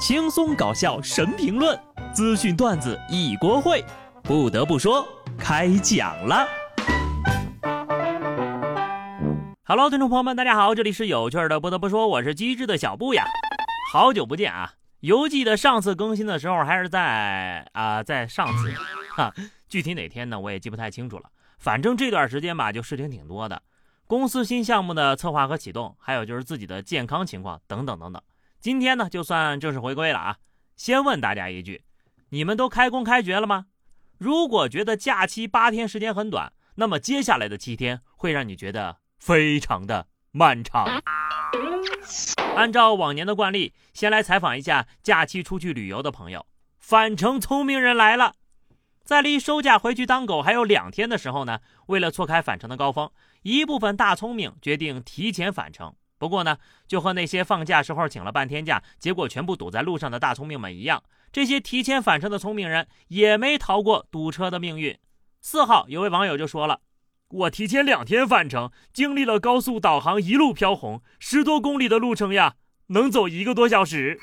轻松搞笑神评论，资讯段子一锅烩。不得不说，开讲了。Hello， 听众朋友们，大家好，这里是有趣的。不得不说，我是机智的小布呀。好久不见啊！犹记得上次更新的时候还是在上次哈，具体哪天呢？我也记不太清楚了。反正这段时间吧，就事情挺多的，公司新项目的策划和启动，还有就是自己的健康情况等等等等。今天呢，就算正式回归了啊。先问大家一句，你们都开工开学了吗？如果觉得假期8天时间很短，那么接下来的7天会让你觉得非常的漫长。按照往年的惯例，先来采访一下假期出去旅游的朋友。反正聪明人来了，在离收假回去当狗还有2天的时候呢，为了错开返程的高峰，一部分大聪明决定提前返程。不过呢，就和那些放假时候请了半天假，结果全部堵在路上的大聪明们一样，这些提前返程的聪明人也没逃过堵车的命运。4号有位网友就说了，我提前2天返程，经历了高速导航一路飘红，10多公里的路程呀，能走1个多小时。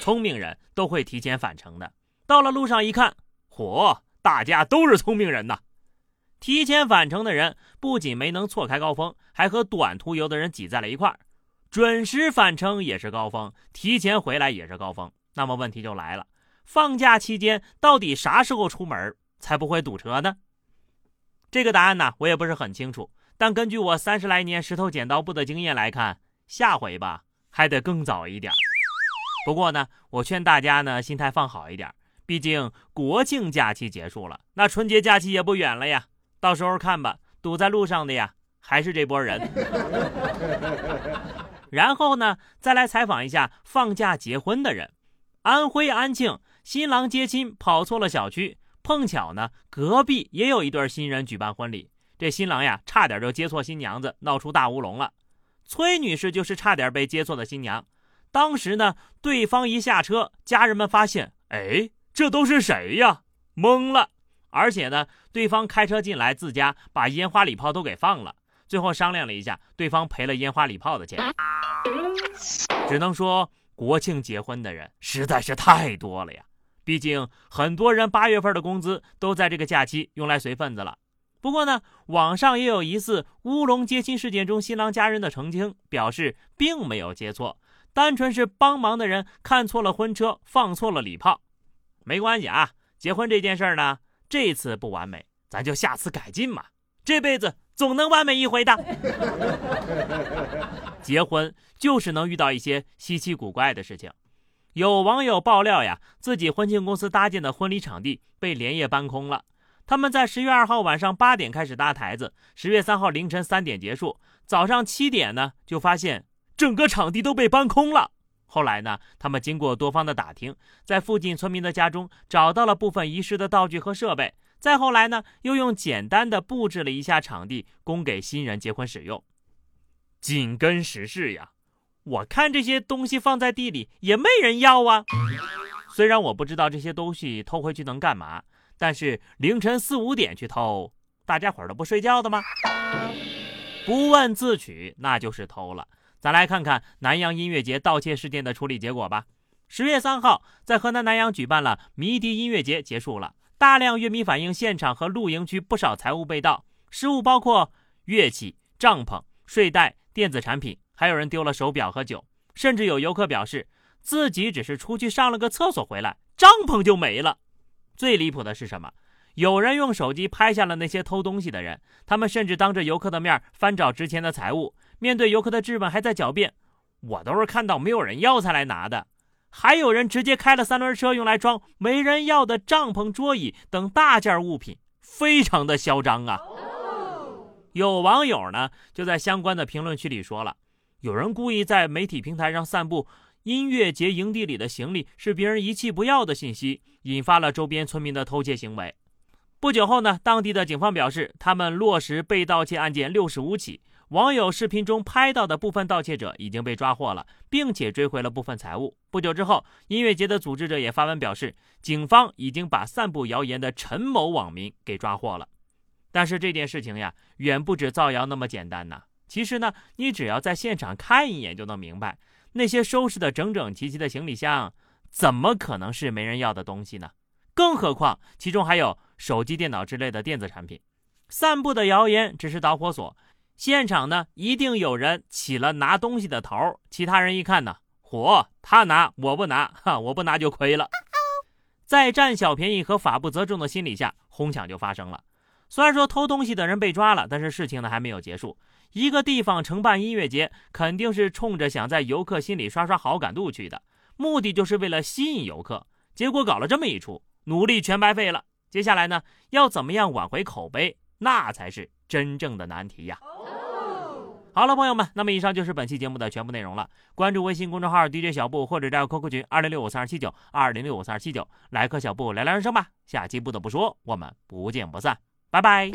聪明人都会提前返程的。到了路上一看，嚯，大家都是聪明人呐！提前返程的人不仅没能错开高峰，还和短途游的人挤在了一块儿。准时返程也是高峰，提前回来也是高峰。那么问题就来了，放假期间到底啥时候出门才不会堵车呢？这个答案呢，我也不是很清楚，但根据我30来年石头剪刀布的经验来看，下回吧还得更早一点。不过呢，我劝大家呢心态放好一点，毕竟国庆假期结束了，那春节假期也不远了呀，到时候看吧，堵在路上的呀还是这波人。然后呢，再来采访一下放假结婚的人。安徽安庆新郎接亲跑错了小区，碰巧呢隔壁也有一对新人举办婚礼，这新郎呀差点就接错新娘子，闹出大乌龙了。崔女士就是差点被接错的新娘，当时呢对方一下车，家人们发现，哎，这都是谁呀？懵了。而且呢，对方开车进来自家，把烟花礼炮都给放了。最后商量了一下，对方赔了烟花礼炮的钱。只能说，国庆结婚的人实在是太多了呀。毕竟很多人8月份的工资都在这个假期用来随份子了。不过呢，网上也有疑似乌龙接亲事件中新郎家人的澄清，表示并没有接错，单纯是帮忙的人看错了婚车，放错了礼炮。没关系啊，结婚这件事儿呢，这次不完美，咱就下次改进嘛，这辈子总能完美一回的。结婚就是能遇到一些稀奇古怪的事情。有网友爆料呀，自己婚庆公司搭建的婚礼场地被连夜搬空了。他们在10月2号晚上8点开始搭台子，10月3号凌晨3点结束，早上7点呢就发现整个场地都被搬空了。后来呢，他们经过多方的打听，在附近村民的家中找到了部分遗失的道具和设备，再后来呢，又用简单的布置了一下场地，供给新人结婚使用。紧跟时事呀，我看这些东西放在地里也没人要啊。虽然我不知道这些东西偷回去能干嘛，但是凌晨4、5点去偷，大家伙都不睡觉的吗？不问自取，那就是偷了。咱来看看南阳音乐节盗窃事件的处理结果吧。10月3号，在河南南阳举办了迷笛音乐节结束了，大量乐迷反映现场和露营区不少财物被盗，失物包括乐器、帐篷、睡袋、电子产品，还有人丢了手表和酒，甚至有游客表示自己只是出去上了个厕所回来，帐篷就没了。最离谱的是什么？有人用手机拍下了那些偷东西的人，他们甚至当着游客的面翻找值钱的财物，面对游客的质问还在狡辩，我都是看到没有人要才来拿的。还有人直接开了3轮车用来装没人要的帐篷、桌椅等大件物品，非常的嚣张啊。有网友呢就在相关的评论区里说了，有人故意在媒体平台上散布音乐节营地里的行李是别人遗弃不要的信息，引发了周边村民的偷窃行为。不久后呢，当地的警方表示，他们落实被盗窃案件65起，网友视频中拍到的部分盗窃者已经被抓获了，并且追回了部分财物。不久之后，音乐节的组织者也发文表示，警方已经把散布谣言的陈某网民给抓获了。但是这件事情呀，远不止造谣那么简单呐。其实呢，你只要在现场看一眼就能明白，那些收拾得整整齐齐的行李箱怎么可能是没人要的东西呢？更何况其中还有手机、电脑之类的电子产品。散布的谣言只是导火索，现场呢一定有人起了拿东西的头，其他人一看呢，火，他拿我不拿，我不拿就亏了。在占小便宜和法不责众的心理下，哄抢就发生了。虽然说偷东西的人被抓了，但是事情呢还没有结束。一个地方承办音乐节，肯定是冲着想在游客心里刷刷好感度去的，目的就是为了吸引游客，结果搞了这么一出，努力全白费了。接下来呢，要怎么样挽回口碑，那才是真正的难题呀。好了，朋友们，那么以上就是本期节目的全部内容了。关注微信公众号 DJ 小布，或者加入 QQ 群20653279 20653279，来和小布聊聊人生吧。下期不得不说，我们不见不散，拜拜。